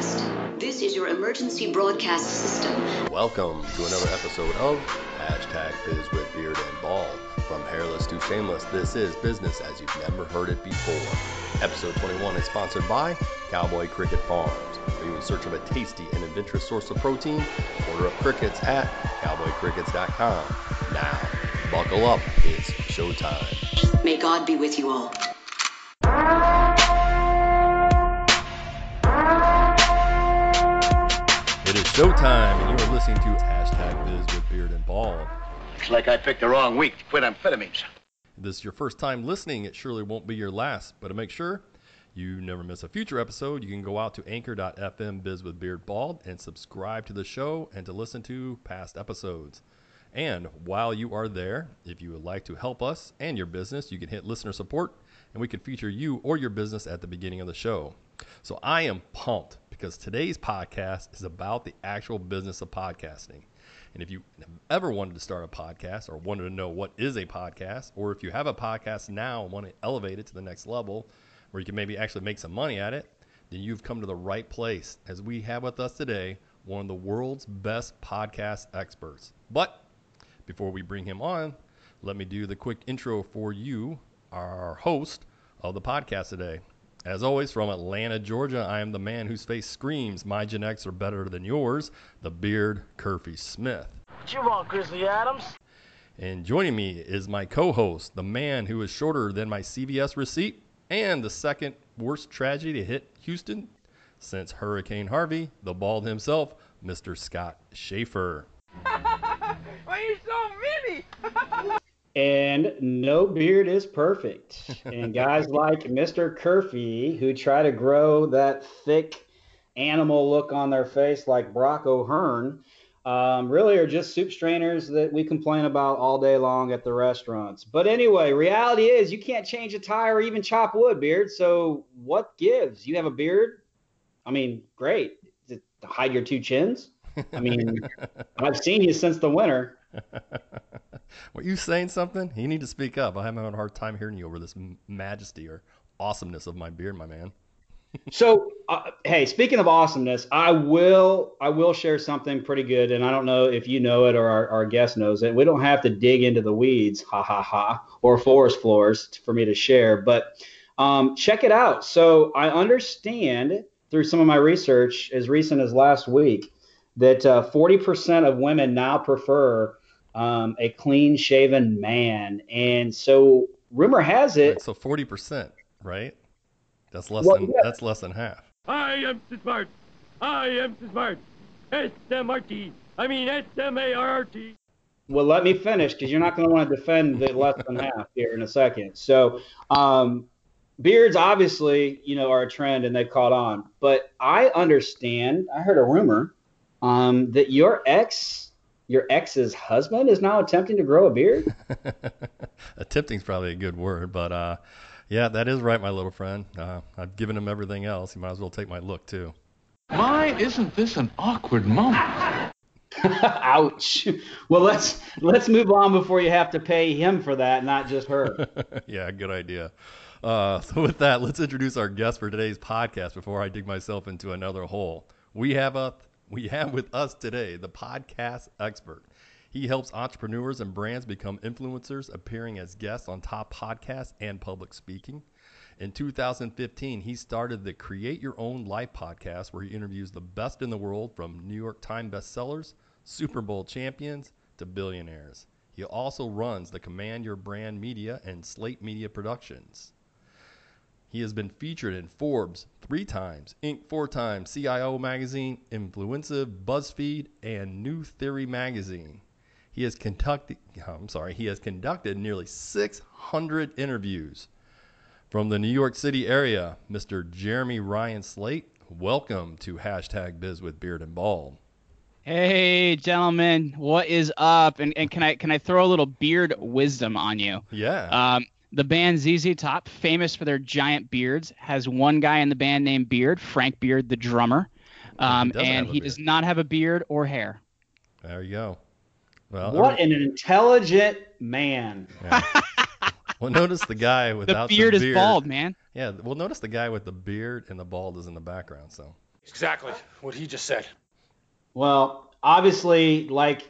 Podcast. This is your emergency broadcast system. Welcome to another episode of Hashtag Biz with Beard and Ball. From hairless to shameless, this is business as you've never heard it before. Episode 21 is sponsored by Cowboy Cricket Farms. Are you in search of a tasty and adventurous source of protein? Order up crickets at cowboycrickets.com. Now, buckle up. It's showtime. May God be with you all. It is showtime, and you are listening to Hashtag Biz with Beard and Ball. Looks like I picked the wrong week to quit amphetamines. If this is your first time listening, it surely won't be your last. But to make sure you never miss a future episode, you can go out to anchor.fm bizwithbeardbald and subscribe to the show and to listen to past episodes. And while you are there, if you would like to help us and your business, you can hit listener support, and we can feature you or your business at the beginning of the show. So I am pumped, because today's podcast is about the actual business of podcasting. And if you have ever wanted to start a podcast or wanted to know what is a podcast, or if you have a podcast now and want to elevate it to the next level where you can maybe actually make some money at it, then you've come to the right place, as we have with us today one of the world's best podcast experts. But before we bring him on, let me do the quick intro for you, our host of the podcast today. As always, from Atlanta, Georgia, I am the man whose face screams, "My genetics are better than yours," the Beard, Kerfee Smith. What you want, Grizzly Adams? And joining me is my co-host, the man who is shorter than my CVS receipt, and the second worst tragedy to hit Houston since Hurricane Harvey, the bald himself, Mr. Scott Schaefer. Why are you so mean? And no beard is perfect. And guys like Mr. Kerfee, who try to grow that thick animal look on their face like Brock O'Hearn, really are just soup strainers that we complain about all day long at the restaurants. But anyway, reality is you can't change a tire or even chop wood, Beard. So what gives? You have a beard? I mean, great. Hide your two chins? I mean, I've seen you since the winter. Were you saying something? You need to speak up. I'm having a hard time hearing you over this majesty or awesomeness of my beard, my man. So, hey, speaking of awesomeness, I will share something pretty good, and I don't know if you know it or our guest knows it. We don't have to dig into the weeds, ha, ha, ha, or forest floors for me to share, but check it out. So I understand through some of my research as recent as last week that 40% of women now prefer a clean-shaven man. And so rumor has it. Right, so 40%, right? That's less than half. I am so smart. I am so smart. S-M-R-T. I mean S-M-A-R-T. Well, let me finish, because you're not going to want to defend the less than half here in a second. So beards, obviously, are a trend and they caught on. But I understand, I heard a rumor that your ex's husband is now attempting to grow a beard. Attempting is probably a good word, but yeah, that is right, my little friend. I've given him everything else. He might as well take my look too. Why isn't this an awkward moment? Ouch. Well, let's move on before you have to pay him for that, not just her. Yeah, good idea. So with that, let's introduce our guest for today's podcast before I dig myself into another hole. We have with us today the podcast expert. He helps entrepreneurs and brands become influencers, appearing as guests on top podcasts and public speaking. In 2015, he started the Create Your Own Life podcast, where he interviews the best in the world, from New York Times bestsellers, Super Bowl champions, to billionaires. He also runs the Command Your Brand Media and Slate Media Productions. He has been featured in Forbes 3 times, Inc. 4 times, CIO Magazine, Influensive, BuzzFeed, and New Theory Magazine. He has conducted nearly 600 interviews. From the New York City area, Mr. Jeremy Ryan Slate, welcome to Hashtag Biz with Beard and Bald. Hey, gentlemen, what is up? And can I throw a little beard wisdom on you? Yeah. The band ZZ Top, famous for their giant beards, has one guy in the band named Beard, Frank Beard, the drummer, and he does not have a beard or hair. There you go. Well, an intelligent man. Yeah. Well, notice the guy without the beard is bald, man. Yeah. Well, notice the guy with the beard and the bald is in the background. So Exactly what he just said. Well, obviously, like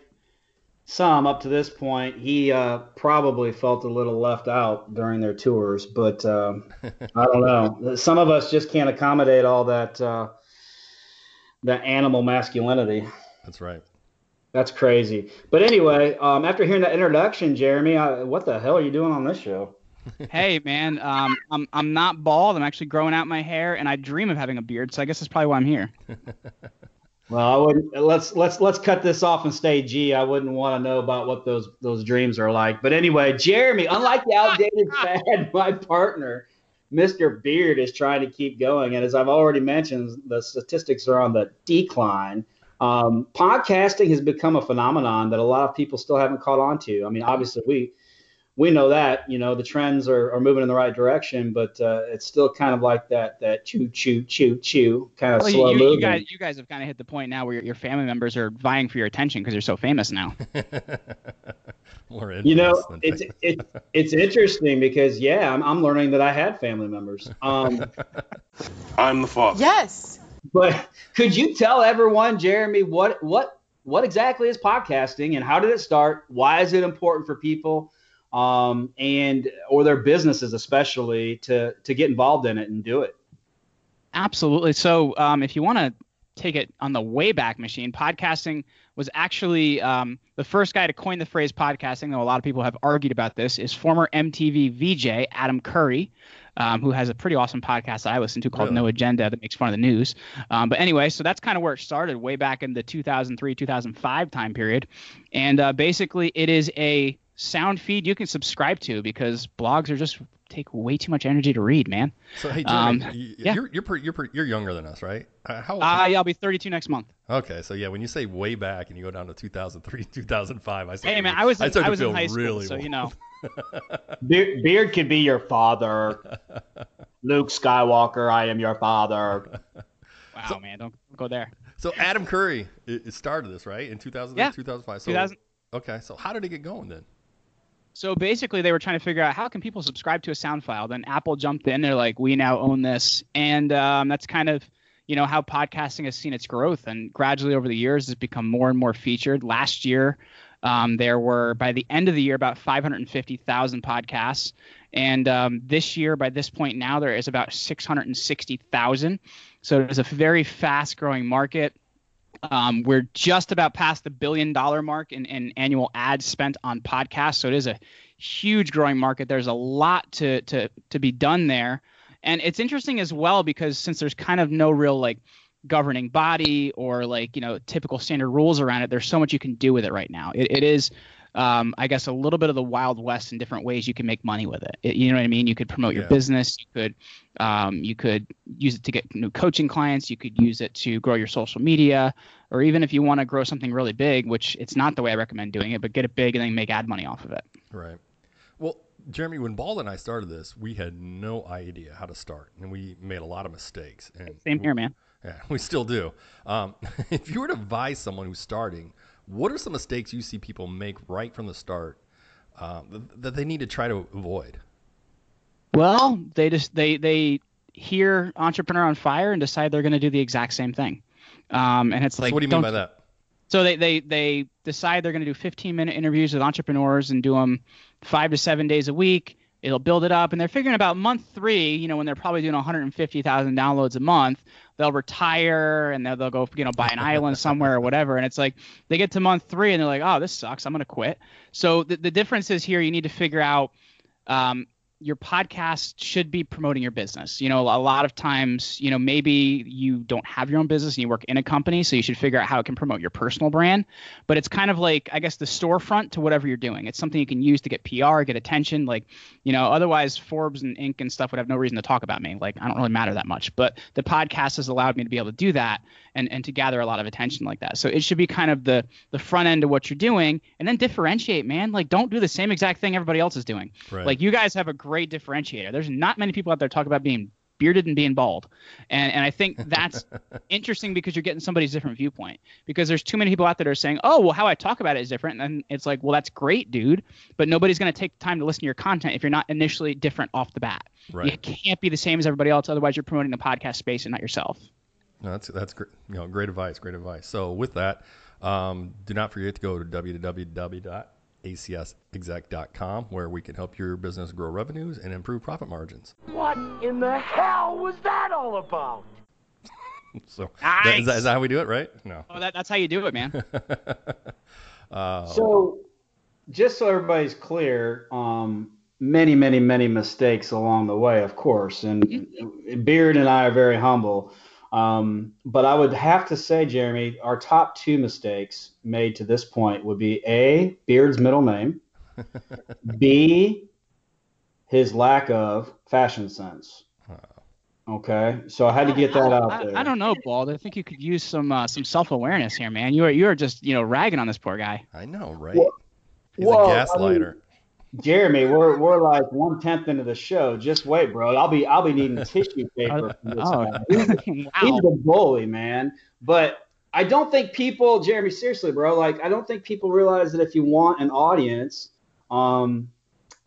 some up to this point, he probably felt a little left out during their tours, but I don't know. Some of us just can't accommodate all that that animal masculinity. That's right. That's crazy. But anyway, after hearing that introduction, Jeremy, what the hell are you doing on this show? Hey, man, I'm not bald. I'm actually growing out my hair, and I dream of having a beard, so I guess that's probably why I'm here. Well, I wouldn't, let's cut this off and stay G. I wouldn't want to know about what those dreams are like. But anyway, Jeremy, unlike the outdated fad, my partner, Mr. Beard, is trying to keep going. And as I've already mentioned, the statistics are on the decline. Podcasting has become a phenomenon that a lot of people still haven't caught on to. I mean, obviously, we know that, you know, the trends are moving in the right direction, but it's still kind of like that choo kind of slow moving. You guys have kind of hit the point now where your family members are vying for your attention because you're so famous now. More you know, it's interesting because, yeah, I'm learning that I had family members. I'm the father. Yes. But could you tell everyone, Jeremy, what exactly is podcasting and how did it start? Why is it important for people? And or their businesses especially to get involved in it and do it. Absolutely. So if you want to take it on the Wayback Machine, podcasting was actually the first guy to coin the phrase podcasting, though a lot of people have argued about this, is former MTV VJ Adam Curry, who has a pretty awesome podcast that I listen to called No Agenda that makes fun of the news. But anyway, so that's kind of where it started way back in the 2003, 2005 time period. And basically it is a sound feed you can subscribe to because blogs are just take way too much energy to read, man. So hey, Jeremy, you're younger than us, right? How I'll be 32 next month. Okay, so yeah, when you say way back and you go down to 2003, 2005, I was in high school, really so old. You know. Beard could be your father, Luke Skywalker. I am your father. Wow, so, man, don't go there. So Adam Curry, it started this right in 2000, 2005. So, okay, so how did it get going then? So basically they were trying to figure out how can people subscribe to a sound file. Then Apple jumped in. They're like, we now own this. And that's kind of, you know, how podcasting has seen its growth. And gradually over the years, it's become more and more featured. Last year, there were, by the end of the year, about 550,000 podcasts. And this year, by this point now, there is about 660,000. So it is a very fast growing market. We're just about past the $1 billion mark in annual ads spent on podcasts. So it is a huge growing market. There's a lot to be done there. And it's interesting as well, because since there's kind of no real like governing body or like, you know, typical standard rules around it, there's so much you can do with it right now. It is, I guess, a little bit of the Wild West in different ways you can make money with it. You know what I mean? You could promote your business. You could use it to get new coaching clients. You could use it to grow your social media, or even if you want to grow something really big, which it's not the way I recommend doing it, but get it big and then make ad money off of it. Right. Well, Jeremy, when Bald and I started this, we had no idea how to start, and we made a lot of mistakes. And same here, man. Yeah, we still do. If you were to advise someone who's starting, what are some mistakes you see people make right from the start that they need to try to avoid? Well, they hear Entrepreneur on Fire and decide they're going to do the exact same thing. And it's like, so what do you mean by that? So they decide they're going to do 15-minute interviews with entrepreneurs and do them 5 to 7 days a week. It'll build it up. And they're figuring about month 3, you know, when they're probably doing 150,000 downloads a month, they'll retire and they'll go, you know, buy an island somewhere or whatever. And it's like they get to month 3 and they're like, oh, this sucks. I'm going to quit. So the difference is here you need to figure out your podcast should be promoting your business. You know, a lot of times, you know, maybe you don't have your own business and you work in a company, so you should figure out how it can promote your personal brand. But it's kind of like, I guess, the storefront to whatever you're doing. It's something you can use to get PR, get attention. Like, you know, otherwise Forbes and Inc. and stuff would have no reason to talk about me. Like, I don't really matter that much. But the podcast has allowed me to be able to do that and to gather a lot of attention like that. So it should be kind of the front end of what you're doing, and then differentiate, man. Like, don't do the same exact thing everybody else is doing. Right. Like, you guys have a great differentiator. There's not many people out there talking about being bearded and being bald. And I think that's interesting because you're getting somebody's different viewpoint, because there's too many people out there that are saying, oh, well, how I talk about it is different. And it's like, well, that's great, dude, but nobody's going to take the time to listen to your content if you're not initially different off the bat. Right. You can't be the same as everybody else. Otherwise, you're promoting the podcast space and not yourself. No, that's great. You know, great advice. Great advice. So with that, do not forget to go to www.acsexec.com where we can help your business grow revenues and improve profit margins. What in the hell was that all about? So nice. Is that how we do it, right? No. Oh, that's how you do it, man. So just so everybody's clear, many, many, many mistakes along the way, of course. And Beard and I are very humble. But I would have to say, Jeremy, our top two mistakes made to this point would be A, Beard's middle name, B, his lack of fashion sense. Okay, so I had to get that out there. I don't know, Bald. I think you could use some self-awareness here, man. You are just ragging on this poor guy. I know, right? Well, he's a gaslighter. I mean, Jeremy, we're like 1/10 into the show. Just wait, bro. I'll be needing tissue paper from this guy. He's a bully, man. But I don't think people, Jeremy, seriously, bro. Like I don't think people realize that if you want an audience, man,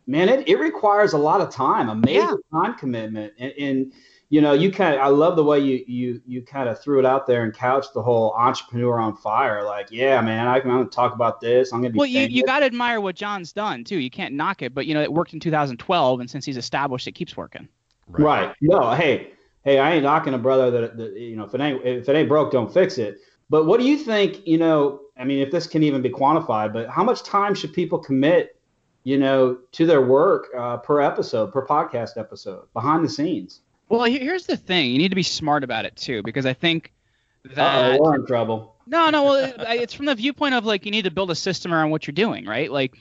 it requires a lot of time, a major time commitment, and you kind of, I love the way you kind of threw it out there and couched the whole Entrepreneur on Fire. Like, yeah, man, I'm going to talk about this. I'm going to be famous. You got to admire what John's done, too. You can't knock it. But, it worked in 2012. And since he's established, it keeps working. Right. No, hey, I ain't knocking a brother that if it ain't broke, don't fix it. But what do you think, if this can even be quantified, but how much time should people commit, to their work per episode, per podcast episode, behind the scenes? Well, here's the thing. You need to be smart about it, too, because I think that... we're in trouble. No. Well, it's from the viewpoint of, you need to build a system around what you're doing, right? Like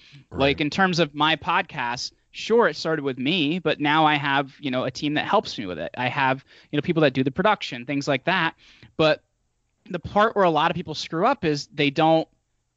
in terms of my podcast, sure, it started with me, but now I have, a team that helps me with it. I have, people that do the production, things like that. But the part where a lot of people screw up is they don't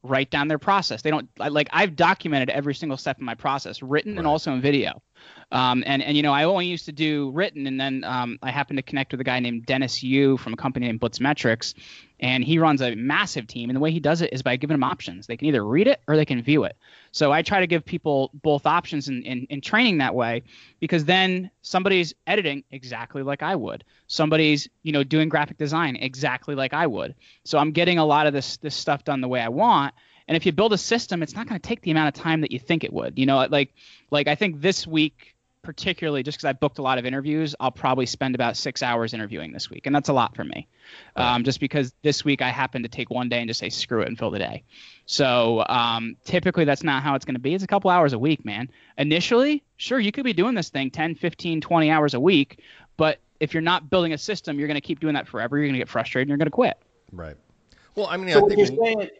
write down their process. They don't I've documented every single step in my process, written and also in video. And I only used to do written, and then I happened to connect with a guy named Dennis Yu from a company named Blitz Metrics, and he runs a massive team. And the way he does it is by giving them options. They can either read it or they can view it. So I try to give people both options in training that way, because then somebody's editing exactly like I would. Somebody's, doing graphic design exactly like I would. So I'm getting a lot of this stuff done the way I want. And if you build a system, it's not going to take the amount of time that you think it would. I think this week, particularly just because I booked a lot of interviews, I'll probably spend about 6 hours interviewing this week. And that's a lot for me, just because this week I happened to take one day and just say, screw it and fill the day. So typically that's not how it's going to be. It's a couple hours a week, man. Initially, sure, you could be doing this thing 10, 15, 20 hours a week. But if you're not building a system, you're going to keep doing that forever. You're going to get frustrated and you're going to quit. Right. Well,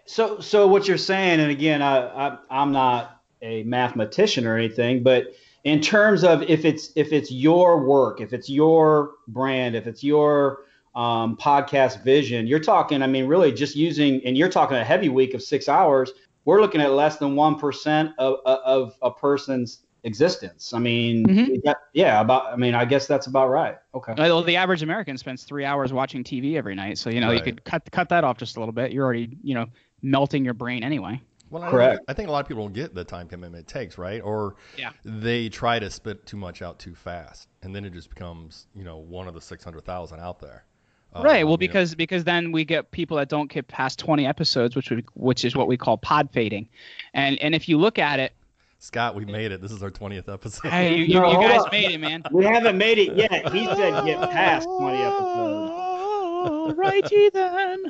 So what you're saying, and again, I'm not a mathematician or anything, but in terms of if it's your work, if it's your brand, if it's your podcast vision, you're talking, really just using, and you're talking a heavy week of 6 hours, we're looking at less than 1% of a person's existence. I guess that's about right. Okay. Well, the average American spends 3 hours watching TV every night. So, you could cut that off just a little bit. You're already, melting your brain anyway. Well, correct. I think a lot of people don't get the time commitment it takes, right? Or they try to spit too much out too fast, and then it just becomes, one of the 600,000 out there. Right. Well, because then we get people that don't get past 20 episodes, which is what we call pod fading, and if you look at it, Scott, we made it. This is our 20th episode. Hey, you guys made it, man. We haven't made it yet. He said get past 20 episodes. All righty then.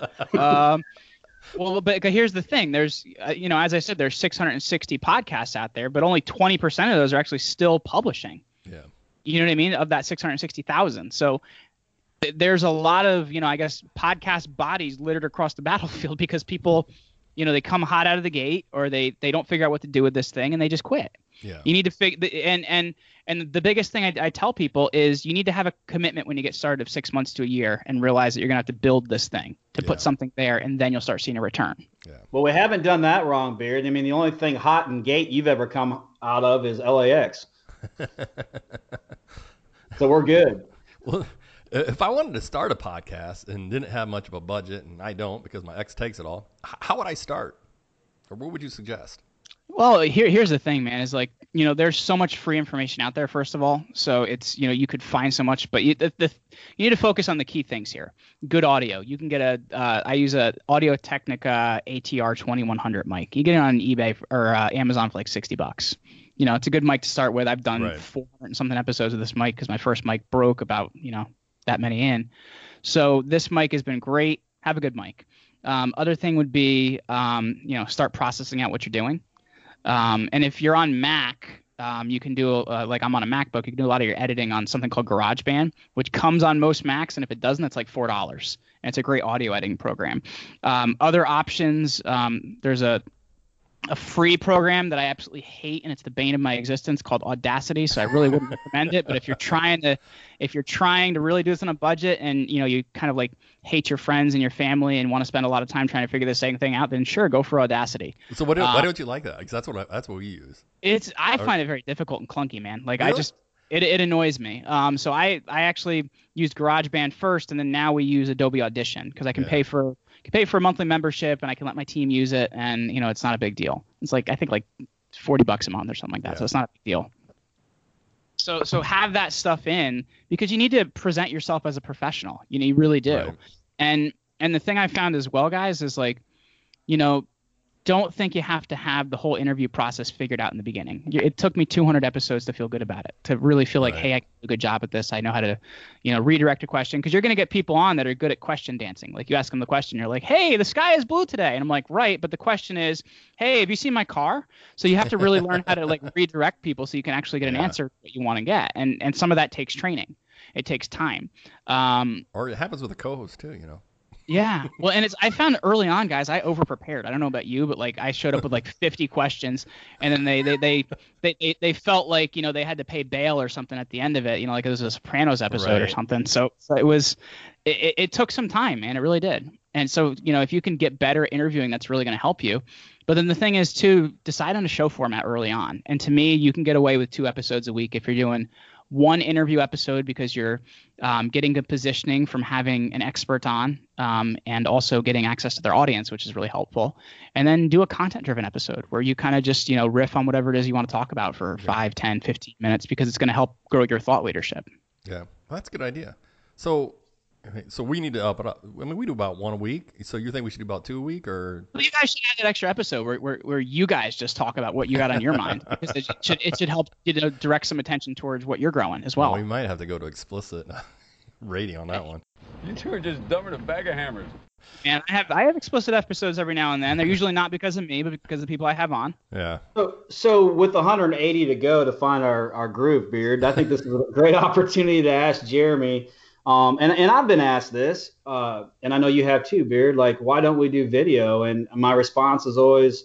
Well, but here's the thing. There's, as I said, there's 660 podcasts out there, but only 20% of those are actually still publishing. Yeah. You know what I mean? Of that 660,000. So there's a lot of, podcast bodies littered across the battlefield because people – they come hot out of the gate, or they don't figure out what to do with this thing, and they just quit. Yeah. You need to and the biggest thing I tell people is you need to have a commitment when you get started of 6 months to a year, and realize that you're gonna have to build this thing to put something there, and then you'll start seeing a return. Yeah. Well, we haven't done that wrong, Beard. The only thing hot and gate you've ever come out of is LAX. So we're good. Well, if I wanted to start a podcast and didn't have much of a budget, and I don't because my ex takes it all, how would I start? Or what would you suggest? Well, here's the thing, man, is like, you know, there's so much free information out there, first of all. So it's, you know, you could find so much, but you need to focus on the key things here. Good audio. You can get I use a Audio-Technica ATR 2100 mic. You get it on eBay or Amazon for like $60. You know, it's a good mic to start with. I've done 400 and something episodes of this mic because my first mic broke about, you know, that many in. So this mic has been great. Have a good mic. Other thing would be, you know, start processing out what you're doing. And if you're on Mac, you can do like I'm on a MacBook. You can do a lot of your editing on something called GarageBand, which comes on most Macs. And if it doesn't, it's like $4. And it's a great audio editing program. Other options, there's a free program that I absolutely hate, and it's the bane of my existence, called Audacity. So I really wouldn't recommend it. But if you're trying to, really do this on a budget, and you know you kind of like hate your friends and your family and want to spend a lot of time trying to figure this same thing out, then sure, go for Audacity. So why don't you like that? Because that's what we use. I find it very difficult and clunky, man. Like really? It annoys me. So I actually used GarageBand first, and then now we use Adobe Audition because I can pay for a monthly membership, and I can let my team use it, and you know it's not a big deal. It's like I think like $40 a month or something like that, so it's not a big deal. So have that stuff in because you need to present yourself as a professional. You know, you really do. Right. And the thing I found as well, guys, is like, you know, don't think you have to have the whole interview process figured out in the beginning. It took me 200 episodes to feel good about it, to really feel like, hey, I can do a good job at this. I know how to, you know, redirect a question. Because you're going to get people on that are good at question dancing. Like you ask them the question, you're like, hey, the sky is blue today. And I'm like, right. But the question is, hey, have you seen my car? So you have to really learn how to like redirect people so you can actually get an answer that you want to get. And some of that takes training. It takes time. Or it happens with a co-host too, you know. Yeah. Well, and I found early on, guys, I overprepared. I don't know about you, but like I showed up with like 50 questions, and then they felt like, you know, they had to pay bail or something at the end of it, you know, like it was a Sopranos episode or something. So it was it took some time, man. It really did. And so, you know, if you can get better at interviewing, that's really going to help you. But then the thing is to decide on a show format early on. And to me, you can get away with 2 episodes a week if you're doing one interview episode because you're getting good positioning from having an expert on and also getting access to their audience, which is really helpful. And then do a content-driven episode where you kind of just, you know, riff on whatever it is you want to talk about for 5, 10, 15 minutes because it's going to help grow your thought leadership. Yeah, well, that's a good idea. So we need to up it up. I mean, we do about 1 a week. So you think we should do about 2 a week, or? Well, you guys should have that extra episode where you guys just talk about what you got on your mind. Because it should help, you know, direct some attention towards what you're growing as well. Well, we might have to go to explicit rating on that one. You two are just dumb in a bag of hammers. Man, I have explicit episodes every now and then. They're usually not because of me, but because of the people I have on. Yeah. So with 180 to go to find our groove, Beard, I think this is a great opportunity to ask Jeremy. And I've been asked this, and I know you have too, Beard, like, why don't we do video? And my response is always,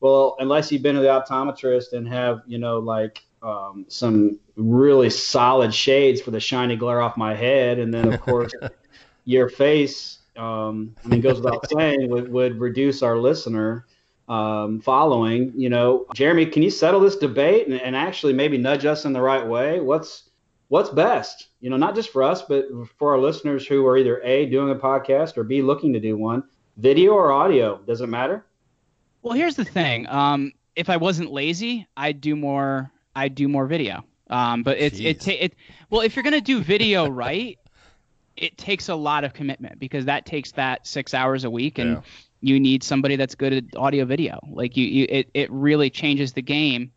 well, unless you've been to the optometrist and have, you know, like some really solid shades for the shiny glare off my head. And then, of course, your face, I mean, goes without saying, would reduce our listener following. You know, Jeremy, can you settle this debate and actually maybe nudge us in the right way? What's best, you know, not just for us, but for our listeners who are either A, doing a podcast, or B, looking to do one, video or audio? Does it matter? Well, here's the thing. If I wasn't lazy, I'd do more video. But well, if you're going to do video, right, it takes a lot of commitment because that takes that 6 hours a week. And you need somebody that's good at audio video. Like it really changes the game.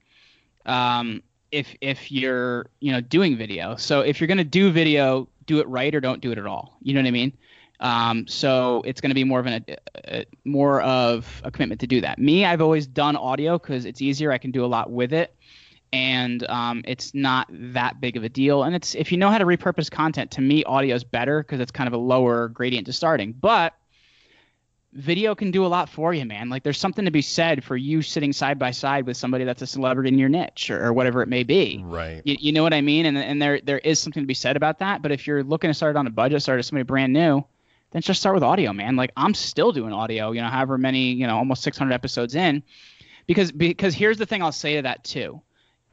If you're, you know, doing video. So if you're going to do video, do it right or don't do it at all. You know what I mean? So it's going to be more of a commitment to do that. Me, I've always done audio because it's easier. I can do a lot with it. And it's not that big of a deal. And it's, if you know how to repurpose content, to me, audio is better because it's kind of a lower gradient to starting. But video can do a lot for you, man. Like there's something to be said for you sitting side by side with somebody that's a celebrity in your niche or whatever it may be. Right. You know what I mean? And there is something to be said about that. But if you're looking to start on a budget, start as somebody brand new, then just start with audio, man. Like I'm still doing audio, you know, however many, you know, almost 600 episodes in. Because here's the thing I'll say to that too.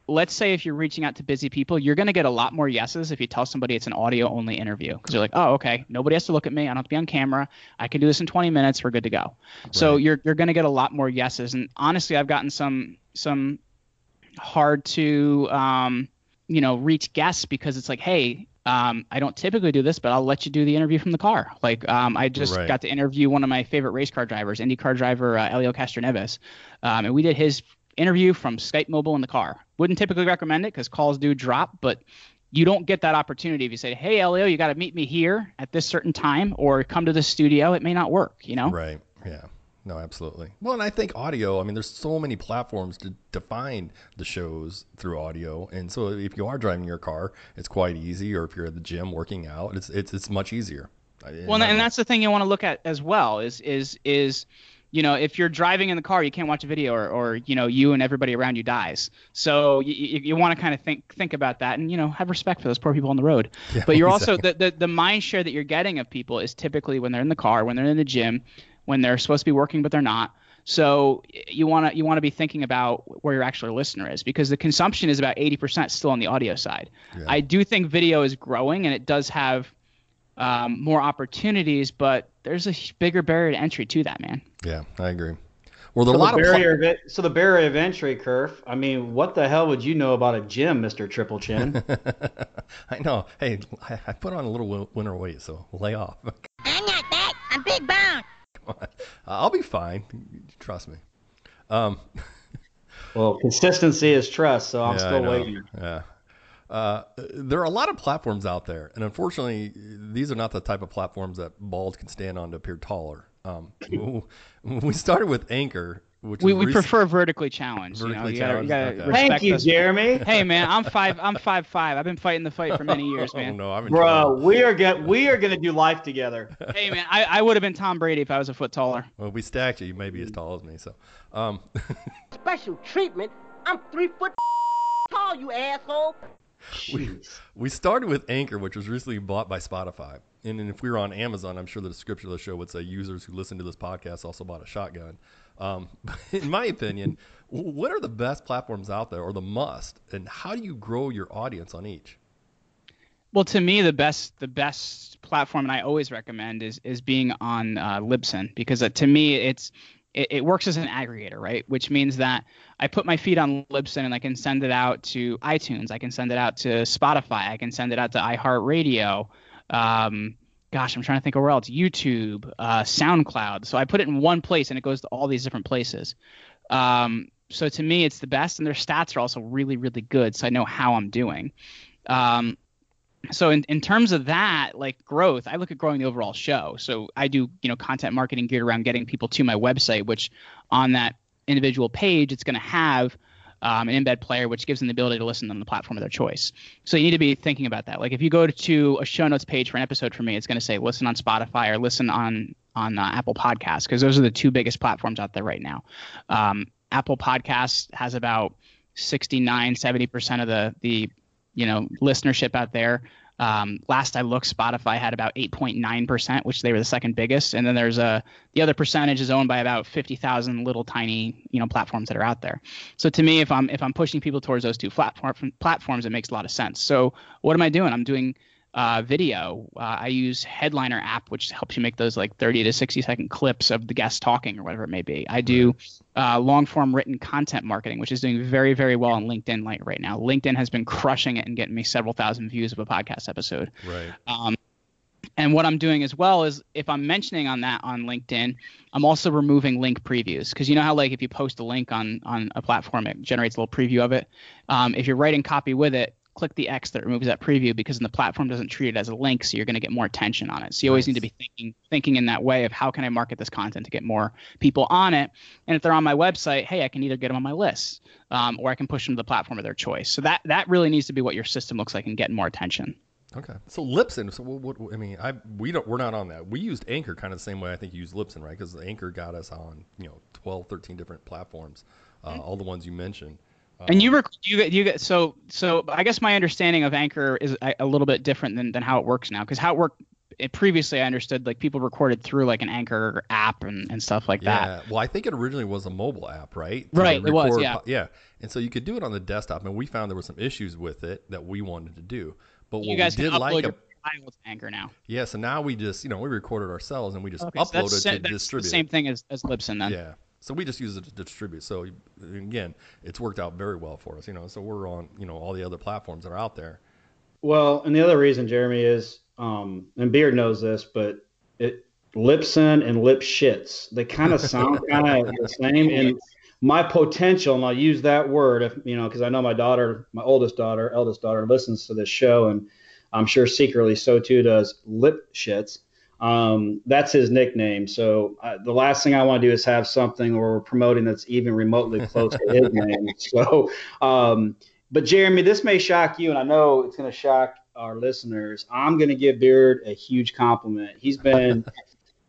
Let's say if you're reaching out to busy people, you're going to get a lot more yeses if you tell somebody it's an audio-only interview because you're like, oh, okay, nobody has to look at me. I don't have to be on camera. I can do this in 20 minutes. We're good to go. Right. So you're going to get a lot more yeses. And honestly, I've gotten some some hard to, reach guests, because it's like, hey, I don't typically do this, but I'll let you do the interview from the car. Like, I just got to interview one of my favorite race car drivers, Indy car driver, Elio Castroneves. And we did his interview from Skype Mobile in the car. Wouldn't typically recommend it because calls do drop, but you don't get that opportunity. If you say, hey, Elio, you got to meet me here at this certain time or come to the studio, it may not work, you know? Right. Yeah. No, absolutely. Well, and I think audio, I mean, there's so many platforms to define the shows through audio. And so if you are driving your car, it's quite easy. Or if you're at the gym working out, it's much easier. Well, and that's the thing you want to look at as well is, you know, if you're driving in the car, you can't watch a video or you know, you and everybody around you dies. So you want to kind of think about that and, you know, have respect for those poor people on the road. Yeah, but you're exactly. Also the mind share that you're getting of people is typically when they're in the car, when they're in the gym, when they're supposed to be working but they're not. So you want to be thinking about where your actual listener is, because the consumption is about 80% still on the audio side. Yeah. I do think video is growing and it does have more opportunities, but there's a bigger barrier to entry to that, man. Yeah, I agree. Well, the barrier of entry, Kerf. I mean, what the hell would you know about a gym, Mr. Triple Chin? I know. Hey, I put on a little winter weight, so lay off. I'm not fat. I'm big boned. I'll be fine. Trust me. Well, consistency is trust, so I'm still waiting. Yeah. There are a lot of platforms out there, and unfortunately, these are not the type of platforms that bald can stand on to appear taller. We started with Anchor, which we prefer vertically challenged. You gotta respect us. Jeremy. Hey, man, I'm 5'5". I've been fighting the fight for many years, man. We are gonna do life together. Hey, man, I would have been Tom Brady if I was a foot taller. Well, we stacked you. You may be as tall as me, so. Special treatment. I'm 3 foot tall, you asshole. We started with Anchor, which was recently bought by Spotify. And if we were on Amazon, I'm sure the description of the show would say users who listen to this podcast also bought a shotgun. In my opinion, what are the best platforms out there, or the must, and how do you grow your audience on each? Well, to me, the best platform, and I always recommend, is being on Libsyn, because to me it works as an aggregator, right? Which means that I put my feed on Libsyn and I can send it out to iTunes. I can send it out to Spotify. I can send it out to iHeartRadio. I'm trying to think of where else. YouTube, SoundCloud. So I put it in one place and it goes to all these different places. So to me, it's the best. And their stats are also really, really good. So I know how I'm doing. So in terms of that, like growth, I look at growing the overall show. So I do, content marketing geared around getting people to my website, which on that individual page, it's going to have an embed player, which gives them the ability to listen on the platform of their choice. So you need to be thinking about that. Like if you go to a show notes page for an episode for me, it's going to say listen on Spotify or listen on Apple Podcasts, because those are the two biggest platforms out there right now. Apple Podcasts has about 69-70% of the listenership out there. Last I looked, Spotify had about 8.9%, which they were the second biggest. And then there's the other percentage is owned by about 50,000 little tiny, platforms that are out there. So to me, if I'm pushing people towards those two platforms, it makes a lot of sense. So what am I doing? I'm doing video. I use Headliner app, which helps you make those like 30 to 60 second clips of the guest talking or whatever it may be. I do long form written content marketing, which is doing very, very well on LinkedIn right now. LinkedIn has been crushing it and getting me several thousand views of a podcast episode. Right. And what I'm doing as well is if I'm mentioning on LinkedIn, I'm also removing link previews, because you know how like if you post a link on a platform, it generates a little preview of it. If you're writing copy with it, click the X that removes that preview, because the platform doesn't treat it as a link, so you're going to get more attention on it. So you always need to be thinking in that way of how can I market this content to get more people on it. And if they're on my website, hey, I can either get them on my list or I can push them to the platform of their choice. So that really needs to be what your system looks like and getting more attention. Okay. So Libsyn. So what I mean, we're not on that. We used Anchor kind of the same way I think you used Libsyn, right? Because Anchor got us on 12, 13 different platforms, all the ones you mentioned. And you get so I guess my understanding of Anchor is a little bit different than how it works now, because how it worked previously I understood like people recorded through like an Anchor app and stuff like that. Yeah, well I think it originally was a mobile app, right? Right, it was, yeah. Yeah, and so you could do it on the desktop, and we found there were some issues with it that we wanted to do. But what you guys we did can upload like your file to Anchor now. Yeah, so now we just we recorded ourselves and we just uploaded to distribute. The same thing as Libsyn then. Yeah. So we just use it to distribute. So again, it's worked out very well for us, you know, so we're on, you know, all the other platforms that are out there. Well, and the other reason, Jeremy, is, and Beard knows this, but Libsyn and Lipshits, they kind of sound kind of the same. And my potential, and I'll use that word, if, you know, because I know my daughter, my eldest daughter, listens to this show, and I'm sure secretly so too does Lipshits. That's his nickname. So the last thing I want to do is have something or we're promoting that's even remotely close to his name. So, but Jeremy, this may shock you, and I know it's going to shock our listeners. I'm going to give Beard a huge compliment. He's been,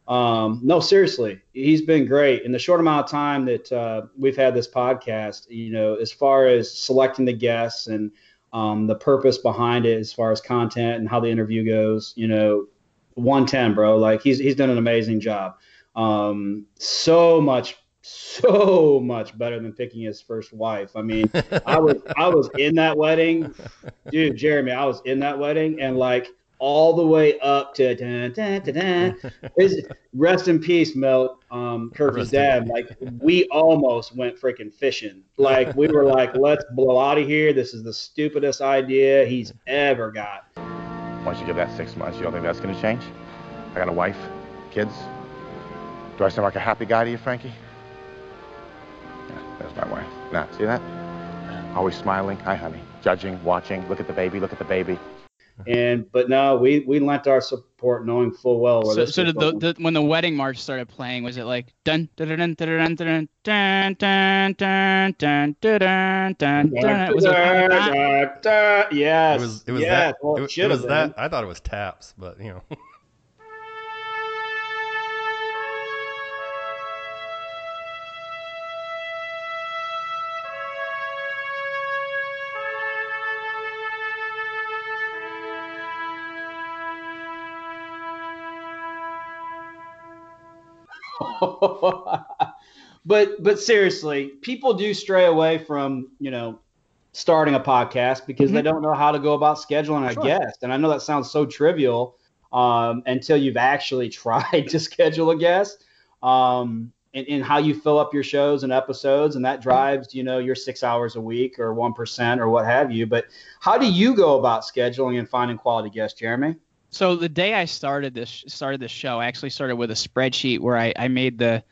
no, seriously, he's been great in the short amount of time that, we've had this podcast, you know, as far as selecting the guests and, the purpose behind it, as far as content and how the interview goes, you know, 110, bro. Like he's done an amazing job. So much better than picking his first wife. I mean, I was in that wedding, dude, Jeremy, I was in that wedding, and like all the way up to rest in peace, Mel, Kerfee's dad. Like we almost went freaking fishing. Like we were like, let's blow out of here. This is the stupidest idea he's ever got. Once you give that 6 months, you don't think that's going to change? I got a wife, kids. Do I sound like a happy guy to you, Frankie? Yeah, there's my wife. Now, see that? Always smiling. Hi, honey. Judging, watching. Look at the baby. Look at the baby. And but no, we lent our support, knowing full well. So did when the wedding march started playing, was it like dun dun dun dun dun dun dun dun dun dun dun dun? Yes. It was that. It was that. I thought it was taps, but you know. But seriously, people do stray away from, you know, starting a podcast because they don't know how to go about scheduling a guest. And I know that sounds so trivial until you've actually tried to schedule a guest and how you fill up your shows and episodes. And that drives, you know, your 6 hours a week or 1% or what have you. But how do you go about scheduling and finding quality guests, Jeremy? So the day I started this show, I actually started with a spreadsheet where I made the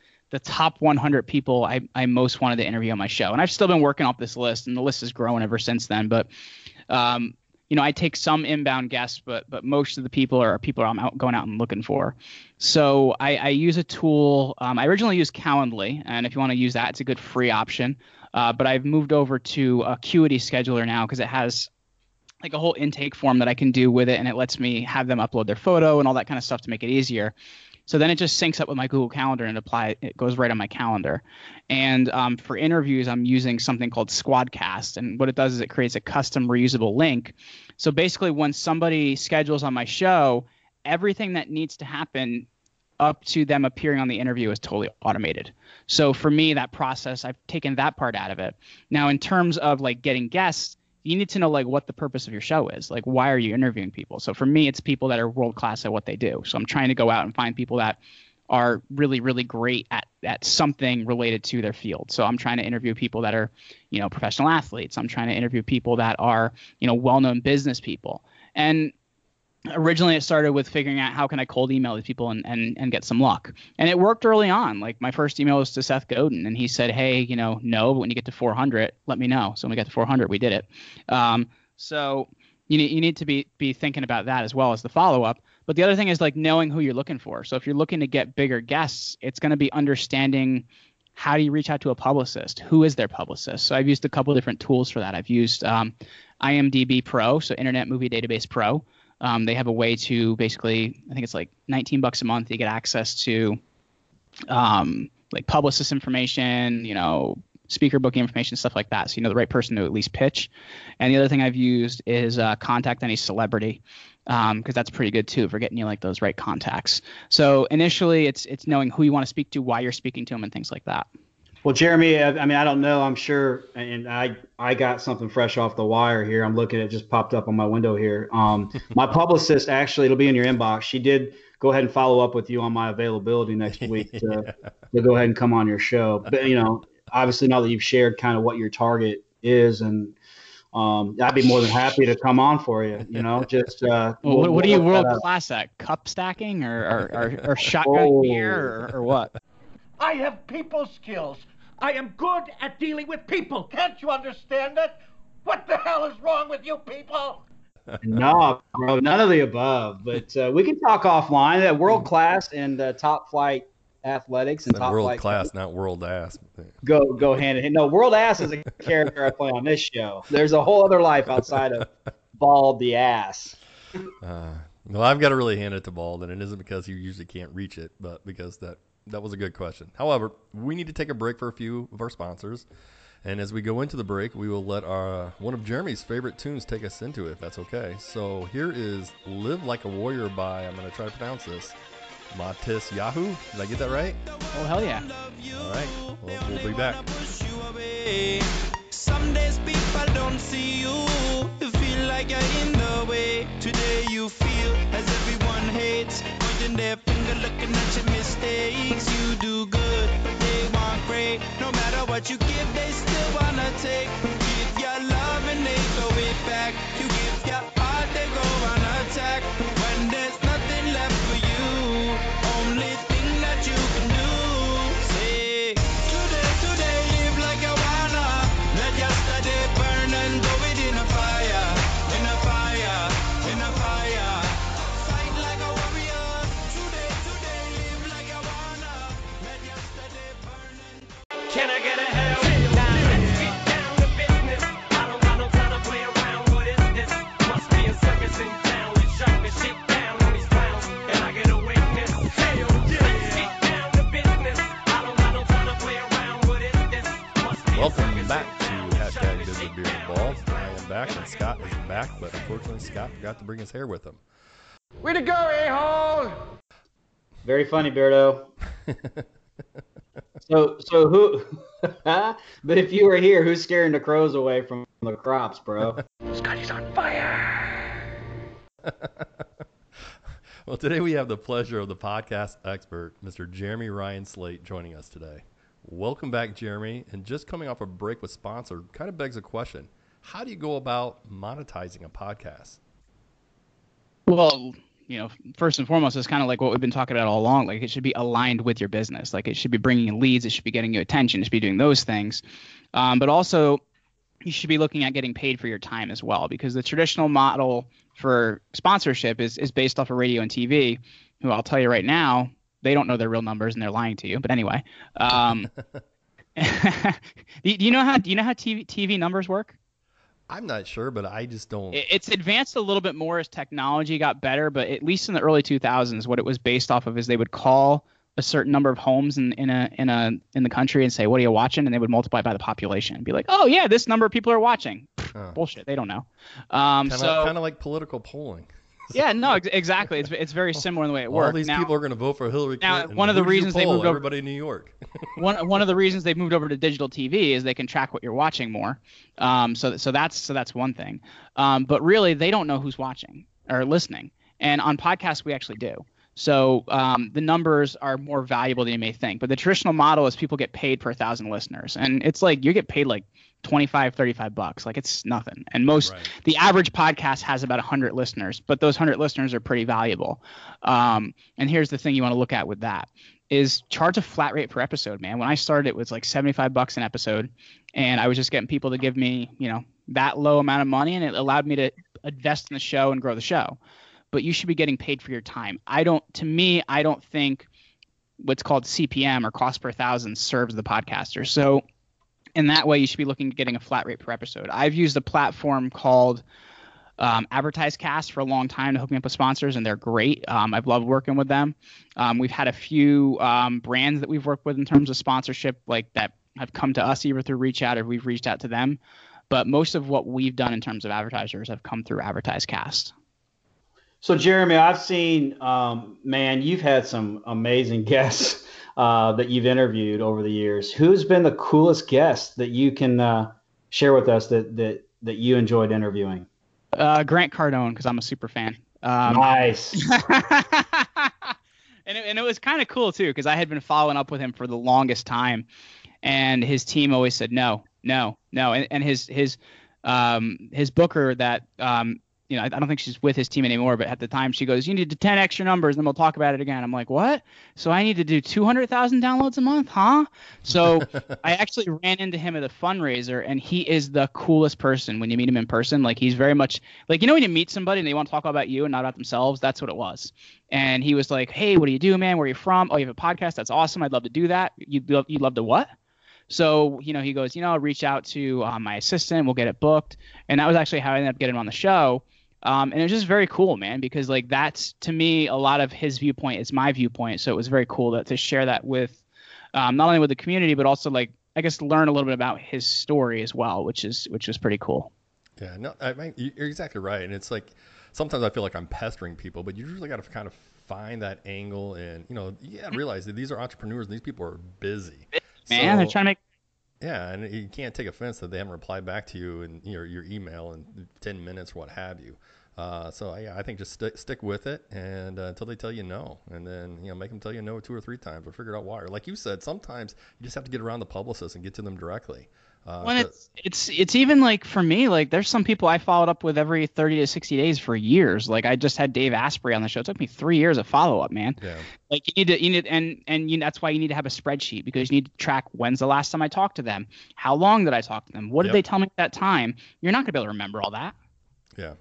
top 100 people I most wanted to interview on my show. And I've still been working off this list, and the list has grown ever since then. But, you know, I take some inbound guests, but most of the people are people I'm going out and looking for. So I use a tool. I originally used Calendly, and if you want to use that, it's a good free option. But I've moved over to Acuity Scheduler now because it has – like a whole intake form that I can do with it, and it lets me have them upload their photo and all that kind of stuff to make it easier. So then it just syncs up with my Google Calendar and it goes right on my calendar. And for interviews, I'm using something called Squadcast, and what it does is it creates a custom reusable link. So basically when somebody schedules on my show, everything that needs to happen up to them appearing on the interview is totally automated. So for me, that process, I've taken that part out of it. Now in terms of like getting guests, you need to know like what the purpose of your show is. Like, why are you interviewing people? So for me, it's people that are world class at what they do. So I'm trying to go out and find people that are really, really great at something related to their field. So I'm trying to interview people that are, you know, professional athletes. I'm trying to interview people that are, you know, well-known business people. And originally it started with figuring out how can I cold email these people and get some luck. And it worked early on. Like my first email was to Seth Godin, and he said, hey, you know, no, but when you get to 400, let me know. So when we got to 400, we did it. So you need to be thinking about that as well as the follow-up. But the other thing is like knowing who you're looking for. So if you're looking to get bigger guests, it's going to be understanding how do you reach out to a publicist? Who is their publicist? So I've used a couple of different tools for that. I've used IMDb Pro, so Internet Movie Database Pro. They have a way to basically, I think it's like $19 a month. You get access to like publicist information, you know, speaker booking information, stuff like that. So you know the right person to at least pitch. And the other thing I've used is Contact Any Celebrity, because that's pretty good too for getting you like those right contacts. So initially, it's knowing who you want to speak to, why you're speaking to them, and things like that. Well, Jeremy, I mean, I don't know. I'm sure, and I got something fresh off the wire here. I'm looking at it, just popped up on my window here. My publicist, actually, it'll be in your inbox. She did go ahead and follow up with you on my availability next week to, to go ahead and come on your show. But, you know, obviously now that you've shared kind of what your target is, and I'd be more than happy to come on for you, you know, just. What are you world class at? Cup stacking or shotgun beer or what? I have people skills. I am good at dealing with people. Can't you understand that? What the hell is wrong with you people? No, bro, none of the above. But we can talk offline. That world class and top flight athletics and top world class, not world ass. Go hand in hand. No, world ass is a character I play on this show. There's a whole other life outside of Bald the Ass. Well, I've got to really hand it to Bald, and it isn't because you usually can't reach it, but because that was a good question. However, we need to take a break for a few of our sponsors. And as we go into the break, we will let one of Jeremy's favorite tunes take us into it, if that's okay. So here is Live Like a Warrior by, I'm going to try to pronounce this, Matis Yahoo. Did I get that right? Oh, hell yeah. All right. Well, we'll be back. Some days people don't see you. You feel like you're in the way. Today you feel as everyone hates. Pointing their finger, looking at your mistakes. You do good, but they want great. No matter what you give, they still wanna take. You give your love and they go it back. You give your heart, they go on attack. When there's nothing left for you, only thing that you can do. Can I get a hell? Let's get down to business. I don't got no time to play around. What is this? Must be a circus in town. We shut the shit down on these clowns, and I get a witness. Hell yeah! Let's get down to business. I don't got no time to play around. What is this? Must be a circus in town. Welcome back to Hashtag Visit Beer and Ball. I am back, and Scott is back, but unfortunately Scott forgot to bring his hair with him. Way to go, a-hole! Very funny, Beardo. So who? But if you were here, who's scaring the crows away from the crops, bro? Scotty's on fire. Well, today we have the pleasure of the podcast expert, Mr. Jeremy Ryan Slate, joining us today. Welcome back, Jeremy. And just coming off a break with sponsor kind of begs a question: how do you go about monetizing a podcast? Well, you know, first and foremost, it's kind of like what we've been talking about all along. Like, it should be aligned with your business. Like, it should be bringing you leads. It should be getting you attention. It should be doing those things. But also, you should be looking at getting paid for your time as well, because the traditional model for sponsorship is based off of radio and TV, who I'll tell you right now, they don't know their real numbers and they're lying to you. But anyway, do you know how TV numbers work? I'm not sure, but I just don't. It's advanced a little bit more as technology got better, but at least in the early 2000s, what it was based off of is they would call a certain number of homes in the country and say, "What are you watching?" And they would multiply by the population and be like, "Oh yeah, this number of people are watching." Huh. Bullshit, they don't know. Kind of like political polling. Yeah, no, exactly. It's very similar in the way it works. All these people are going to vote for Hillary Clinton. Now, one of the reasons they moved over everybody in New York. one of the reasons they moved over to digital TV is they can track what you're watching more. So that's one thing. But really, they don't know who's watching or listening. And on podcasts, we actually do. So the numbers are more valuable than you may think. But the traditional model is people get paid per 1,000 listeners. And it's like you get paid like $25-$35. Like, it's nothing. And most right. The average podcast has about 100 listeners. But those 100 listeners are pretty valuable. And here's the thing you want to look at with that is charge a flat rate per episode, man. When I started, it was like $75 an episode. And I was just getting people to give me, you know, that low amount of money. And it allowed me to invest in the show and grow the show. But you should be getting paid for your time. I don't think what's called CPM or cost per thousand serves the podcaster. So in that way, you should be looking at getting a flat rate per episode. I've used a platform called AdvertiseCast for a long time to hook me up with sponsors, and they're great. I've loved working with them. We've had a few brands that we've worked with in terms of sponsorship, like that have come to us either through reach out or we've reached out to them. But most of what we've done in terms of advertisers have come through AdvertiseCast. So, Jeremy, I've seen, man, you've had some amazing guests that you've interviewed over the years. Who's been the coolest guest that you can share with us that you enjoyed interviewing? Grant Cardone, because I'm a super fan. Nice. And it was kind of cool, too, because I had been following up with him for the longest time. And his team always said, no. And his booker that, I don't think she's with his team anymore, but at the time she goes, you need to 10 extra numbers and then we'll talk about it again. I'm like, what? So I need to do 200,000 downloads a month, huh? So I actually ran into him at a fundraiser, and he is the coolest person when you meet him in person. Like, he's very much like, when you meet somebody and they want to talk about you and not about themselves, that's what it was. And he was like, hey, what do you do, man? Where are you from? Oh, you have a podcast. That's awesome. I'd love to do that. You'd love to what? So, he goes, I'll reach out to my assistant. We'll get it booked. And that was actually how I ended up getting him on the show. And it was just very cool, man, because like that's, to me, a lot of his viewpoint is my viewpoint. So it was very cool to share that with not only with the community, but also like, I guess, learn a little bit about his story as well, which was pretty cool. Yeah, no, I mean, you're exactly right. And it's like, sometimes I feel like I'm pestering people, but you really got to kind of find that angle. And, you got to realize that these are entrepreneurs and these people are busy. Man, so, they're trying to make. Yeah, and you can't take offense that they haven't replied back to you in your email in 10 minutes, what have you. I think just stick with it and until they tell you no, and then make them tell you no 2 or 3 times or figure out why. Or like you said, sometimes you just have to get around the publicist and get to them directly. When it's even like for me, like there's some people I followed up with every 30 to 60 days for years. Like I just had Dave Asprey on the show. It took me 3 years of follow up, man. Yeah. Like you need, and that's why you need to have a spreadsheet, because you need to track when's the last time I talked to them, how long did I talk to them, what did they tell me at that time. You're not gonna be able to remember all that. Yeah.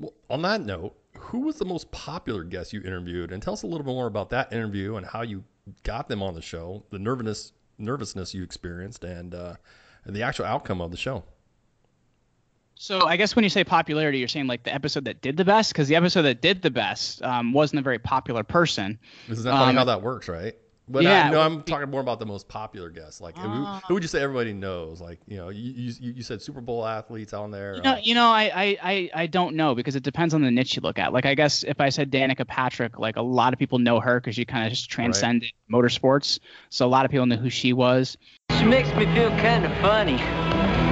Well, on that note, who was the most popular guest you interviewed? And tell us a little bit more about that interview and how you got them on the show, the nervousness you experienced, and the actual outcome of the show. So I guess when you say popularity, you're saying like the episode that did the best, because the episode that did the best wasn't a very popular person. This is not funny how that works, right? But yeah, I'm talking more about the most popular guests. Like who would you say everybody knows? Like you said Super Bowl athletes on there. I don't know, because it depends on the niche you look at. Like I guess if I said Danica Patrick, like a lot of people know her because she kind of just transcended motorsports. So a lot of people knew who she was. She makes me feel kind of funny,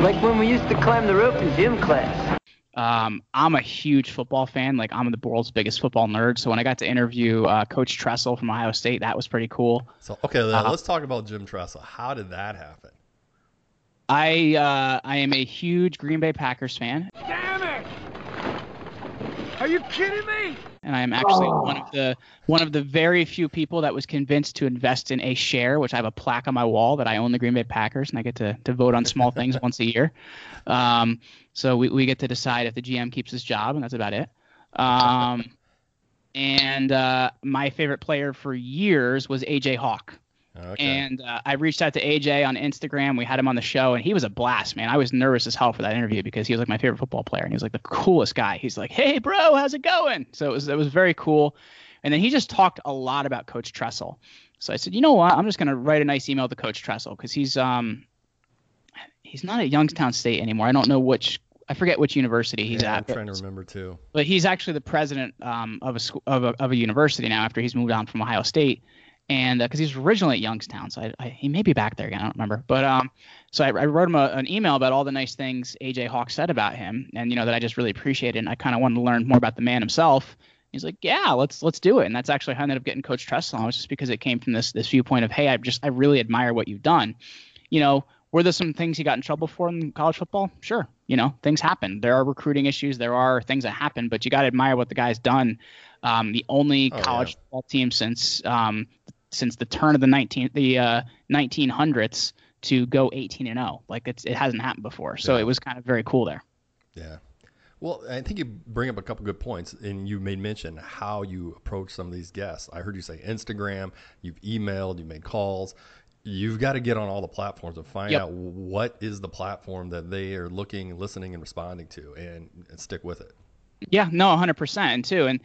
like when we used to climb the rope in gym class. I'm a huge football fan. Like I'm the world's biggest football nerd. So when I got to interview Coach Tressel from Ohio State, that was pretty cool. So okay, let's talk about Jim Tressel. How did that happen? I am a huge Green Bay Packers fan. Damn it! Are you kidding me? And I am actually one of the very few people that was convinced to invest in a share, which I have a plaque on my wall that I own the Green Bay Packers, and I get to vote on small things once a year. So we get to decide if the GM keeps his job, and that's about it. My favorite player for years was AJ Hawk. Okay. And I reached out to AJ on Instagram. We had him on the show, and he was a blast, man. I was nervous as hell for that interview because he was like my favorite football player, and he was like the coolest guy. He's like, "Hey, bro, how's it going?" So it was very cool. And then he just talked a lot about Coach Tressel. So I said, "You know what? I'm just gonna write a nice email to Coach Tressel, because he's not at Youngstown State anymore. I don't know which. I forget which university he's at. I'm trying to remember too. But he's actually the president of a school, of a university now after he's moved on from Ohio State." And because he's originally at Youngstown, so he may be back there again. I don't remember. But so I wrote him an email about all the nice things AJ Hawk said about him, and that I just really appreciated. And I kind of wanted to learn more about the man himself. He's like, yeah, let's do it. And that's actually how I ended up getting Coach Tressel on, just because it came from this viewpoint of, hey, I really admire what you've done. Were there some things he got in trouble for in college football? Sure. Things happen. There are recruiting issues. There are things that happen, but you got to admire what the guy's done. The only college football team since the turn of the 1900s to go 18-0. Like it hasn't happened before. So it was kind of very cool there. Yeah. Well, I think you bring up a couple good points, and you made mention how you approach some of these guests. I heard you say Instagram, you've emailed, you've made calls. You've got to get on all the platforms and find out what is the platform that they are looking, listening, and responding to, and stick with it. Yeah, no, 100% too. And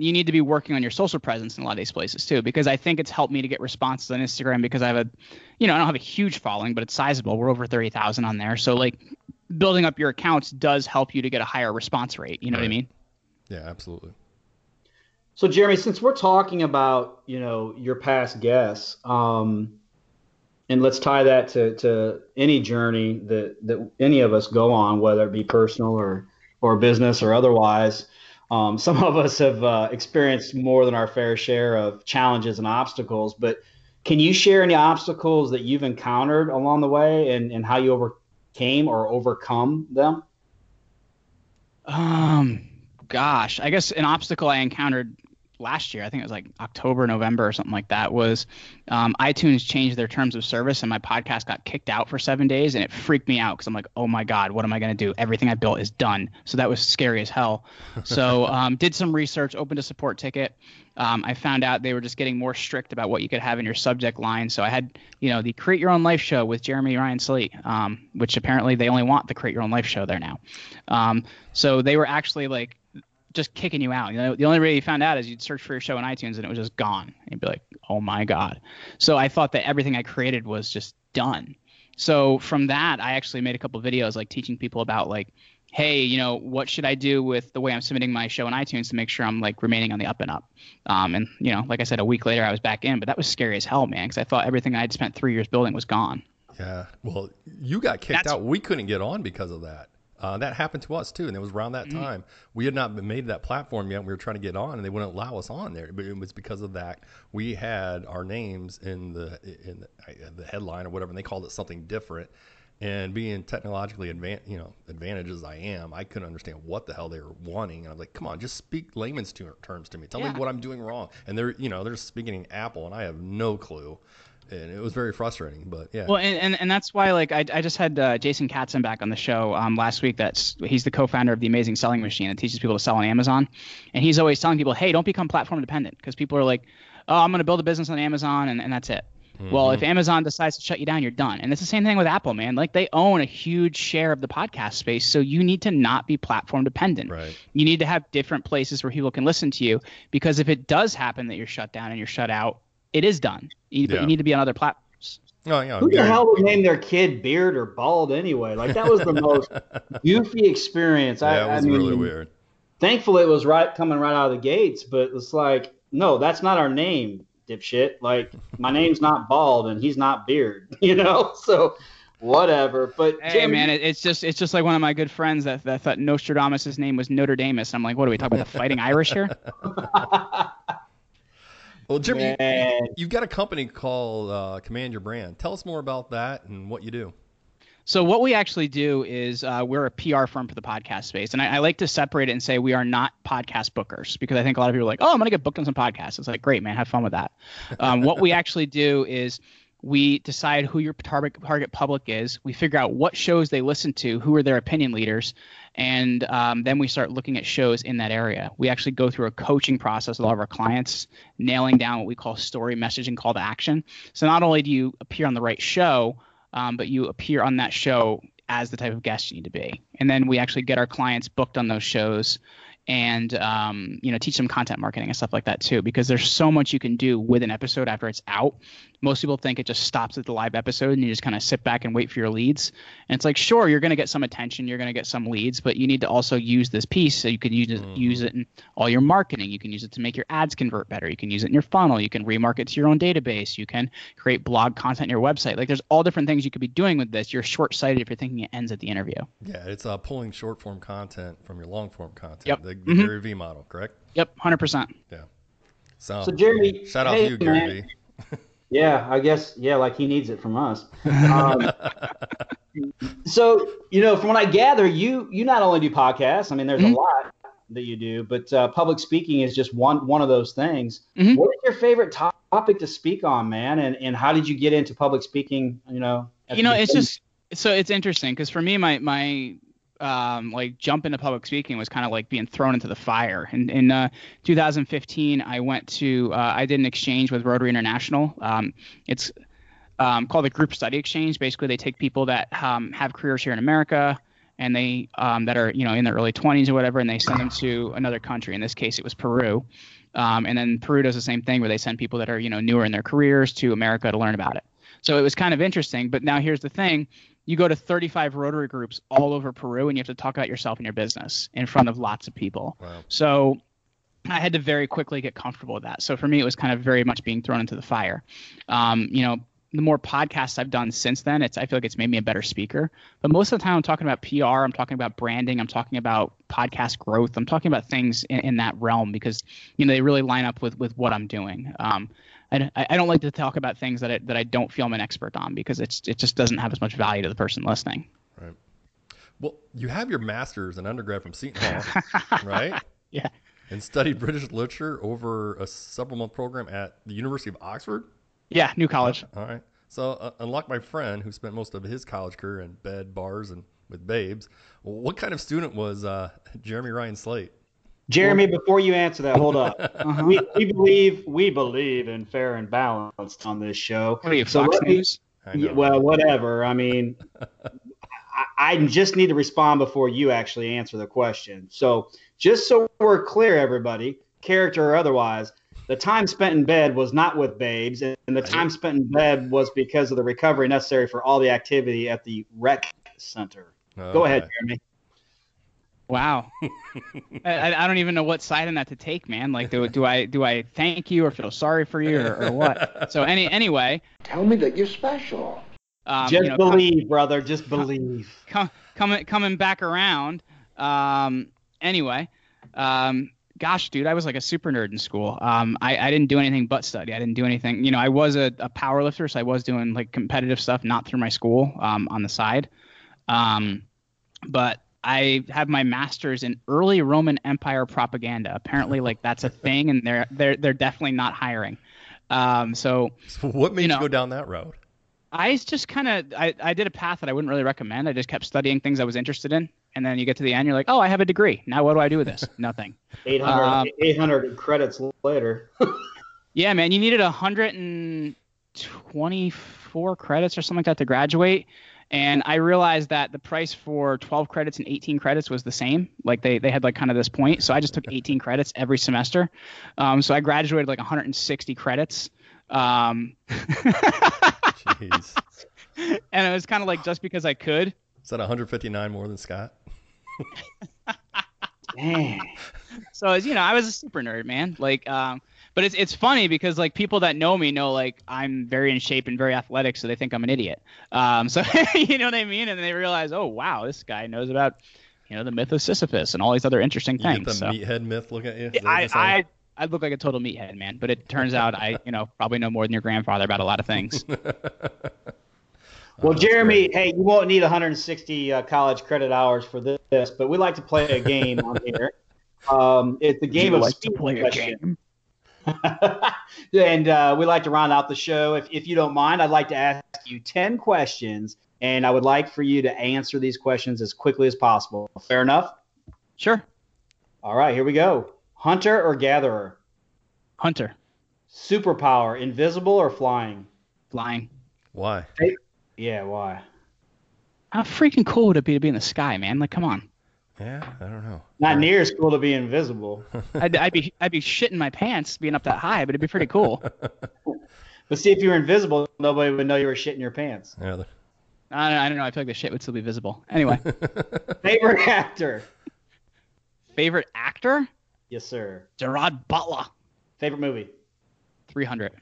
you need to be working on your social presence in a lot of these places too, because I think it's helped me to get responses on Instagram, because I have I don't have a huge following, but it's sizable. We're over 30,000 on there. So like building up your accounts does help you to get a higher response rate. You know what I mean? Yeah, absolutely. So Jeremy, since we're talking about, your past guests, and let's tie that to any journey that any of us go on, whether it be personal or business or otherwise. Some of us have experienced more than our fair share of challenges and obstacles, but can you share any obstacles that you've encountered along the way and how you overcame or overcome them? Gosh, I guess an obstacle I encountered last year, I think it was like October, November or something like that, was iTunes changed their terms of service and my podcast got kicked out for 7 days, and it freaked me out because I'm like, oh my God, what am I going to do? Everything I built is done. So that was scary as hell. So did some research, opened a support ticket. I found out they were just getting more strict about what you could have in your subject line. So I had, you know, the Create Your Own Life show with Jeremy Ryan Slate, which apparently they only want the Create Your Own Life show there now. So they were actually like, just kicking you out. You know, the only way you found out is you'd search for your show in iTunes and it was just gone. And you'd be like, oh my God. So I thought that everything I created was just done. So from that, I actually made a couple of videos like teaching people about like, hey, you know, what should I do with the way I'm submitting my show in iTunes to make sure I'm like remaining on the up and up. And, you know, like I said, a week later I was back in, but that was scary as hell, man, because I thought everything I'd spent 3 years building was gone. Yeah. Well, you got kicked out. We couldn't get on because of that. That happened to us too, and it was around that time. We had not been made that platform yet. We were trying to get on, and they wouldn't allow us on there. But it was because of that. We had our names in the headline or whatever, and they called it something different. And being technologically advantaged as I am, I couldn't understand what the hell they were wanting. And I was like, come on, just speak layman's terms to me. Tell me what I'm doing wrong. And they're speaking in Apple, and I have no clue. And it was very frustrating, but yeah. Well, and that's why, like, I just had Jason Katzen back on the show last week. He's the co-founder of The Amazing Selling Machine that teaches people to sell on Amazon. And he's always telling people, hey, don't become platform dependent, because people are like, oh, I'm going to build a business on Amazon and that's it. Mm-hmm. Well, if Amazon decides to shut you down, you're done. And it's the same thing with Apple, man. Like, they own a huge share of the podcast space, so you need to not be platform dependent. Right. You need to have different places where people can listen to you, because if it does happen that you're shut down and you're shut out, it is done. You need to be on other platforms. Oh, yeah. Who the hell would name their kid Beard or Bald anyway? Like, that was the most goofy experience. Yeah, it was really weird. Thankfully, it was coming right out of the gates, but it's like, no, that's not our name, dipshit. Like, my name's not Bald and he's not Beard, you know? So whatever. But hey, Jim, man, it's just like one of my good friends that thought Nostradamus' name was Notre Damus. I'm like, what are we talking about? The Fighting Irish here? Well, Jimmy, you've got a company called Command Your Brand. Tell us more about that and what you do. So what we actually do is we're a PR firm for the podcast space. And I like to separate it and say we are not podcast bookers, because I think a lot of people are like, oh, I'm going to get booked on some podcasts. It's like, great, man. Have fun with that. What we actually do is we decide who your target public is. We figure out what shows they listen to, who are their opinion leaders, and then we start looking at shows in that area. We actually go through a coaching process with all of our clients, nailing down what we call story, message, and call to action. So not only do you appear on the right show, but you appear on that show as the type of guest you need to be. And then we actually get our clients booked on those shows and teach them content marketing and stuff like that too, because there's so much you can do with an episode after it's out. Most people think it just stops at the live episode and you just kind of sit back and wait for your leads. And it's like, sure, you're going to get some attention, you're going to get some leads, but you need to also use this piece so you can use it in all your marketing. You can use it to make your ads convert better. You can use it in your funnel. You can remarket to your own database. You can create blog content on your website. Like, there's all different things you could be doing with this. You're short-sighted if you're thinking it ends at the interview. Yeah, it's pulling short-form content from your long-form content. Yep. The Gary V model, correct? Yep, 100%. Yeah. So Jeremy, shout out to you, Gary V. Yeah, I guess. Yeah, like he needs it from us. So, from what I gather, you not only do podcasts. I mean, there's a lot that you do, but public speaking is just one of those things. Mm-hmm. What is your favorite topic to speak on, man? And how did you get into public speaking? It's interesting, because for me, my jump into public speaking was kind of like being thrown into the fire. And in 2015, I went to I did an exchange with Rotary International. It's called the Group Study Exchange. Basically, they take people that have careers here in America and they that are in their early 20s or whatever, and they send them to another country. In this case, it was Peru. And then Peru does the same thing where they send people that are newer in their careers to America to learn about it. So it was kind of interesting. But now here's the thing. You go to 35 Rotary groups all over Peru, and you have to talk about yourself and your business in front of lots of people. Wow. So I had to very quickly get comfortable with that. So for me, it was kind of very much being thrown into the fire. the more podcasts I've done since then, I feel like it's made me a better speaker. But most of the time I'm talking about PR, I'm talking about branding, I'm talking about podcast growth, I'm talking about things in that realm because, you know, they really line up with what I'm doing. I don't like to talk about things that I don't feel I'm an expert on because it just doesn't have as much value to the person listening. Right. Well, you have your master's and undergrad from Seton Hall, right? Yeah. And studied British literature over a several-month program at the University of Oxford? Yeah, New College. All right. So unlike my friend who spent most of his college career in bed, bars, and with babes, what kind of student was Jeremy Ryan Slate? Jeremy, before you answer that, hold up. Uh-huh. We believe in fair and balanced on this show. What are you, Fox News? Well, whatever. I mean, I just need to respond before you actually answer the question. So just so we're clear, everybody, character or otherwise, the time spent in bed was not with babes, and the time spent in bed was because of the recovery necessary for all the activity at the rec center. Okay. Go ahead, Jeremy. Wow. I don't even know what side on that to take, man. Like, do I thank you or feel sorry for you or what? So anyway. Tell me that you're special. Just believe, brother. Just believe. Coming back around. Gosh, dude, I was like a super nerd in school. I didn't do anything but study. I didn't do anything. You know, I was a power lifter, so I was doing like competitive stuff, not through my school, on the side. But I have my master's in early Roman Empire propaganda. Apparently, like that's a thing, and they're definitely not hiring. So what made you go down that road? I just kind of I did a path that I wouldn't really recommend. I just kept studying things I was interested in. And then you get to the end, you're like, oh, I have a degree. Now what do I do with this? Nothing. 800 credits later. Yeah, man, you needed 124 credits or something like that to graduate. And I realized that the price for 12 credits and 18 credits was the same. Like they had like kind of this point. So I just took 18 credits every semester. So I graduated like 160 credits. Jeez. And it was kind of like just because I could. Is that 159 more than Scott? Dang. So, as you know, I was a super nerd, man. Like, but it's funny because like people that know me know like I'm very in shape and very athletic, so they think I'm an idiot. So you know what I mean? And they realize, oh wow, this guy knows about the myth of Sisyphus and all these other interesting things. You get the meathead myth looking at you. I look like a total meathead, man. But it turns out I probably know more than your grandfather about a lot of things. Well, Jeremy, hey, you won't need 160 college credit hours for this, but we like to play a game on here. It's the game of speed question. And we like to round out the show. If you don't mind, I'd like to ask you 10 questions, and I would like for you to answer these questions as quickly as possible. Fair enough? Sure. All right, here we go. Hunter or gatherer? Hunter. Superpower, invisible or flying? Flying. Why? Yeah, why? How freaking cool would it be to be in the sky, man? Like, come on. Yeah, I don't know. Not near as cool to be invisible. I'd be shitting my pants being up that high, but it'd be pretty cool. But see, if you were invisible, nobody would know you were shitting your pants. Yeah. I don't know. I feel like the shit would still be visible. Anyway. Favorite actor? Favorite actor? Yes, sir. Gerard Butler. Favorite movie? 300.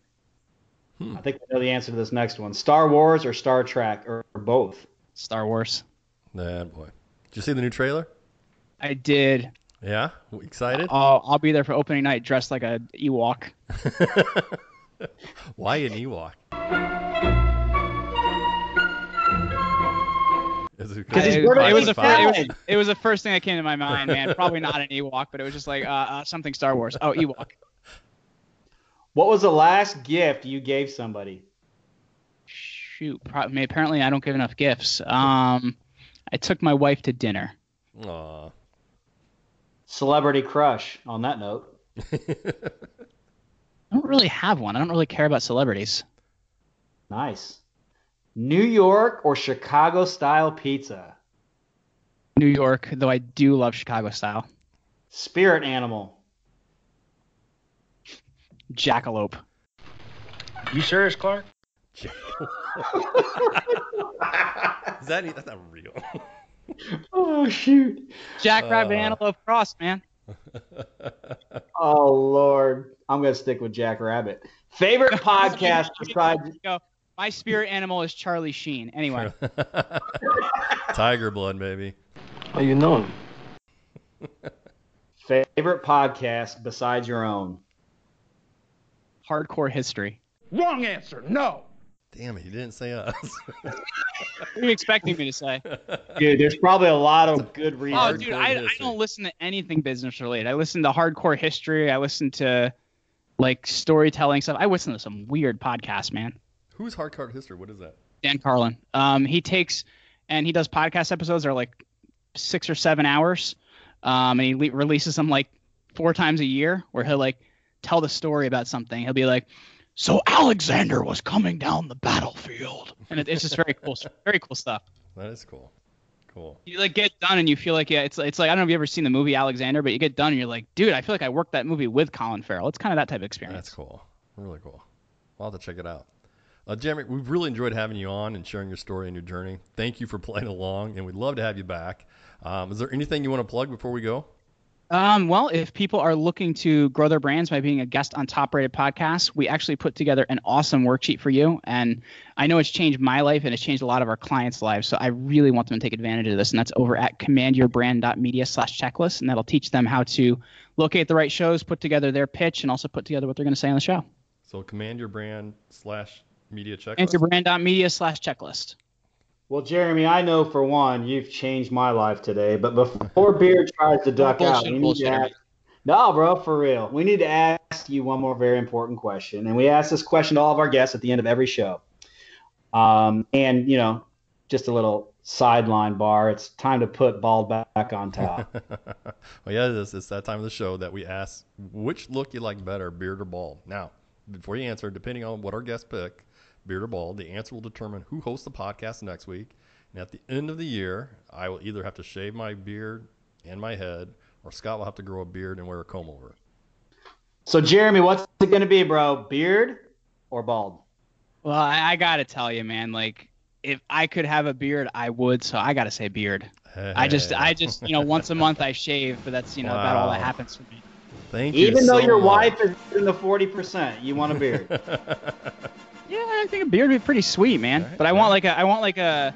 I think we know the answer to this next one. Star Wars or Star Trek or both? Star Wars. Nah, boy. Did you see the new trailer? I did. Yeah? Excited? I'll be there for opening night dressed like an Ewok. Why an Ewok? It was the first thing that came to my mind, man. Probably not an Ewok, but it was just like something Star Wars. Oh, Ewok. What was the last gift you gave somebody? Shoot, apparently I don't give enough gifts. I took my wife to dinner. Aww. Celebrity crush, on that note. I don't really have one. I don't really care about celebrities. Nice. New York or Chicago-style pizza? New York, though I do love Chicago-style. Spirit animal? Jackalope. You serious, Clark? Jackalope. That's not real. Oh, shoot. Jackrabbit, antelope, cross, man. Oh, Lord. I'm going to stick with Jackrabbit. Favorite podcast besides... My spirit animal is Charlie Sheen. Anyway. Tiger blood, baby. How you know him? Favorite podcast besides your own? Hardcore History. Wrong answer. No. Damn it, you didn't say us. What are you expecting me to say? Dude, there's probably a lot of good reasons. Oh, dude, I don't listen to anything business related. I listen to Hardcore History. I listen to like storytelling stuff. I listen to some weird podcasts, man. Who's Hardcore History? What is that? Dan Carlin. He takes and he does podcast episodes that are like 6 or 7 hours. And he releases them like 4 times a year where he'll like tell the story about something. He'll be like, so Alexander was coming down the battlefield. And it's just very cool, very cool stuff. That is cool. Cool. You like get done and you feel like, yeah, it's like, I don't know if you've ever seen the movie Alexander, but you get done and you're like, dude, I feel like I worked that movie with Colin Farrell. It's kind of that type of experience. That's cool. Really cool. I'll have to check it out. Jeremy, we've really enjoyed having you on and sharing your story and your journey. Thank you for playing along, and we'd love to have you back. Is there anything you want to plug before we go? Well, if people are looking to grow their brands by being a guest on top-rated podcasts, we actually put together an awesome worksheet for you. And I know it's changed my life, and it's changed a lot of our clients' lives. So I really want them to take advantage of this. And that's over at commandyourbrand.media/checklist. And that'll teach them how to locate the right shows, put together their pitch, and also put together what they're going to say on the show. So commandyourbrand/media checklist. commandyourbrand.media/checklist. Well, Jeremy, I know for one, you've changed my life today. But before Beard tries to duck out, we need to ask, no, bro, for real. We need to ask you one more very important question. And we ask this question to all of our guests at the end of every show. And, you know, just a little sideline bar. It's time to put bald back on top. Well, yeah, it's that time of the show that we ask, which look you like better, beard or bald? Now, before you answer, depending on what our guests pick, beard or bald, the answer will determine who hosts the podcast next week. And at the end of the year, I will either have to shave my beard and my head, or Scott will have to grow a beard and wear a comb over. So, Jeremy, what's it going to be, bro? Beard or bald? Well, I got to tell you, man, like if I could have a beard, I would. So I got to say beard. Hey. I just, you know, once a month I shave, but that's, you know, wow, about all that happens for me. Thank you. Even though your wife is in the 40%, you want a beard. Yeah, I think a beard would be pretty sweet, man. Right, but I want like a, I want like a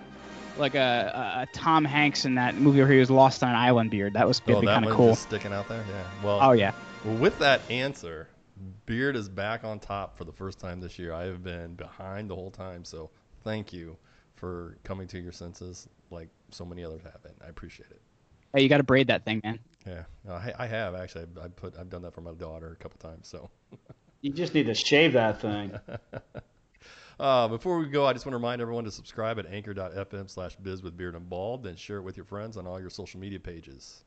Tom Hanks in that movie where he was lost on an island beard. That was kind of cool. Just sticking out there, yeah. Well, oh yeah. Well, with that answer, beard is back on top for the first time this year. I have been behind the whole time, so thank you for coming to your senses, like so many others have been. I appreciate it. Hey, you got to braid that thing, man. Yeah, I have actually. I've done that for my daughter a couple times, so. You just need to shave that thing. Before we go, I just want to remind everyone to subscribe at anchor.fm/bizwithbeardandbald, then share it with your friends on all your social media pages.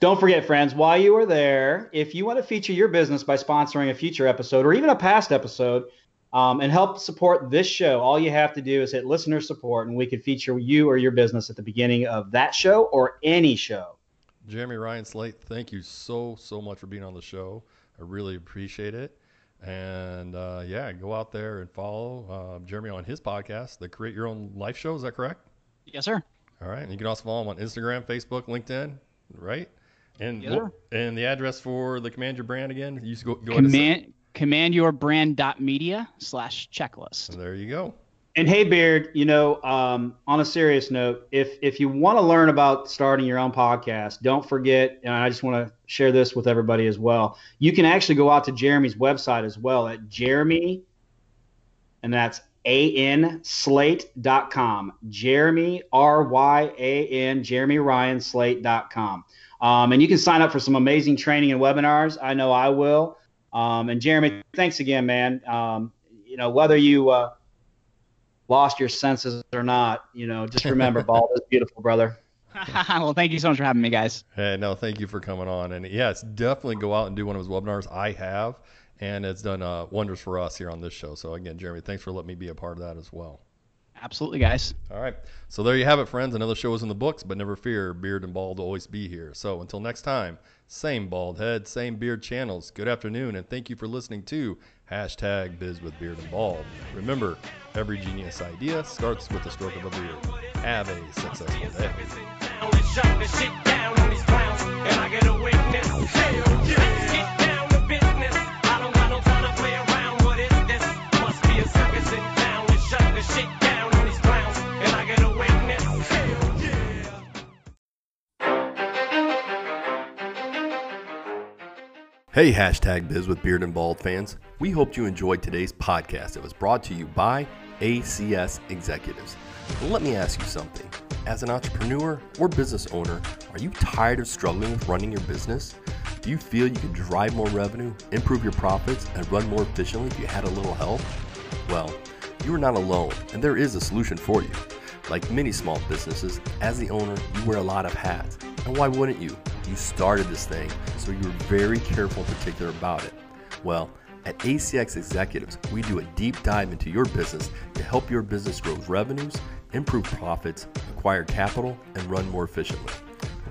Don't forget, friends, while you are there, if you want to feature your business by sponsoring a future episode or even a past episode, and help support this show, all you have to do is hit listener support, and we could feature you or your business at the beginning of that show or any show. Jeremy Ryan Slate, thank you so much for being on the show. I really appreciate it. And yeah, go out there and follow Jeremy on his podcast, the Create Your Own Life show. Is that correct? Yes, sir. All right. And you can also follow him on Instagram, Facebook, LinkedIn, right? And yes, and the address for the Command Your Brand again? You go commandyourbrand.media/checklist. There you go. And hey, Beard, you know, on a serious note, if you want to learn about starting your own podcast, don't forget, and I just want to share this with everybody as well, you can actually go out to Jeremy's website as well at Jeremy, and that's anslate.com. Jeremy, Ryan, JeremyRyanSlate.com. And you can sign up for some amazing training and webinars. I know I will. And Jeremy, thanks again, man. You know, whether you lost your senses or not, you know, just remember, bald is beautiful, brother. Well, thank you so much for having me, guys. Hey, no, thank you for coming on. And yes, definitely go out and do one of his webinars. I have, and it's done wonders for us here on this show. So again, Jeremy, thanks for letting me be a part of that as well. Absolutely, guys. All right. So there you have it, friends. Another show is in the books, but never fear, beard and bald will always be here. So until next time, same bald head, same beard channels. Good afternoon, and thank you for listening to #BizWithBeardAndBald. Remember, every genius idea starts with a stroke of a beard. Have a successful day. Get down to business. I don't got no time to play around. What is this? Must be a circus. Down and shut Hey, hashtag Biz with Beard and Bald fans. We hoped you enjoyed today's podcast. It was brought to you by ACS Executives. Let me ask you something. As an entrepreneur or business owner, are you tired of struggling with running your business? Do you feel you could drive more revenue, improve your profits, and run more efficiently if you had a little help? Well, you are not alone, and there is a solution for you. Like many small businesses, as the owner, you wear a lot of hats. And why wouldn't you? You started this thing, so you were very careful and particular about it. Well, at ACX Executives, we do a deep dive into your business to help your business grow revenues, improve profits, acquire capital, and run more efficiently.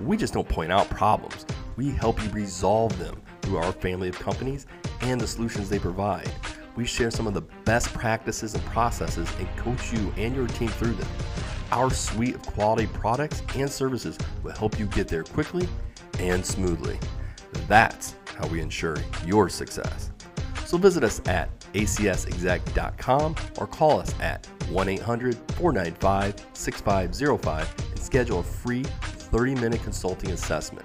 We just don't point out problems. We help you resolve them through our family of companies and the solutions they provide. We share some of the best practices and processes and coach you and your team through them. Our suite of quality products and services will help you get there quickly and smoothly. That's how we ensure your success. So visit us at acsexec.com or call us at 1-800-495-6505 and schedule a free 30-minute consulting assessment.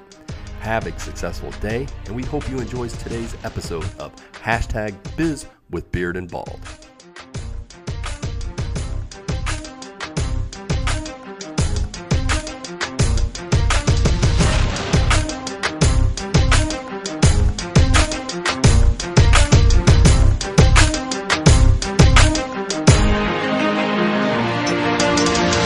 Have a successful day, and we hope you enjoyed today's episode of Hashtag Biz with Beard and Bald.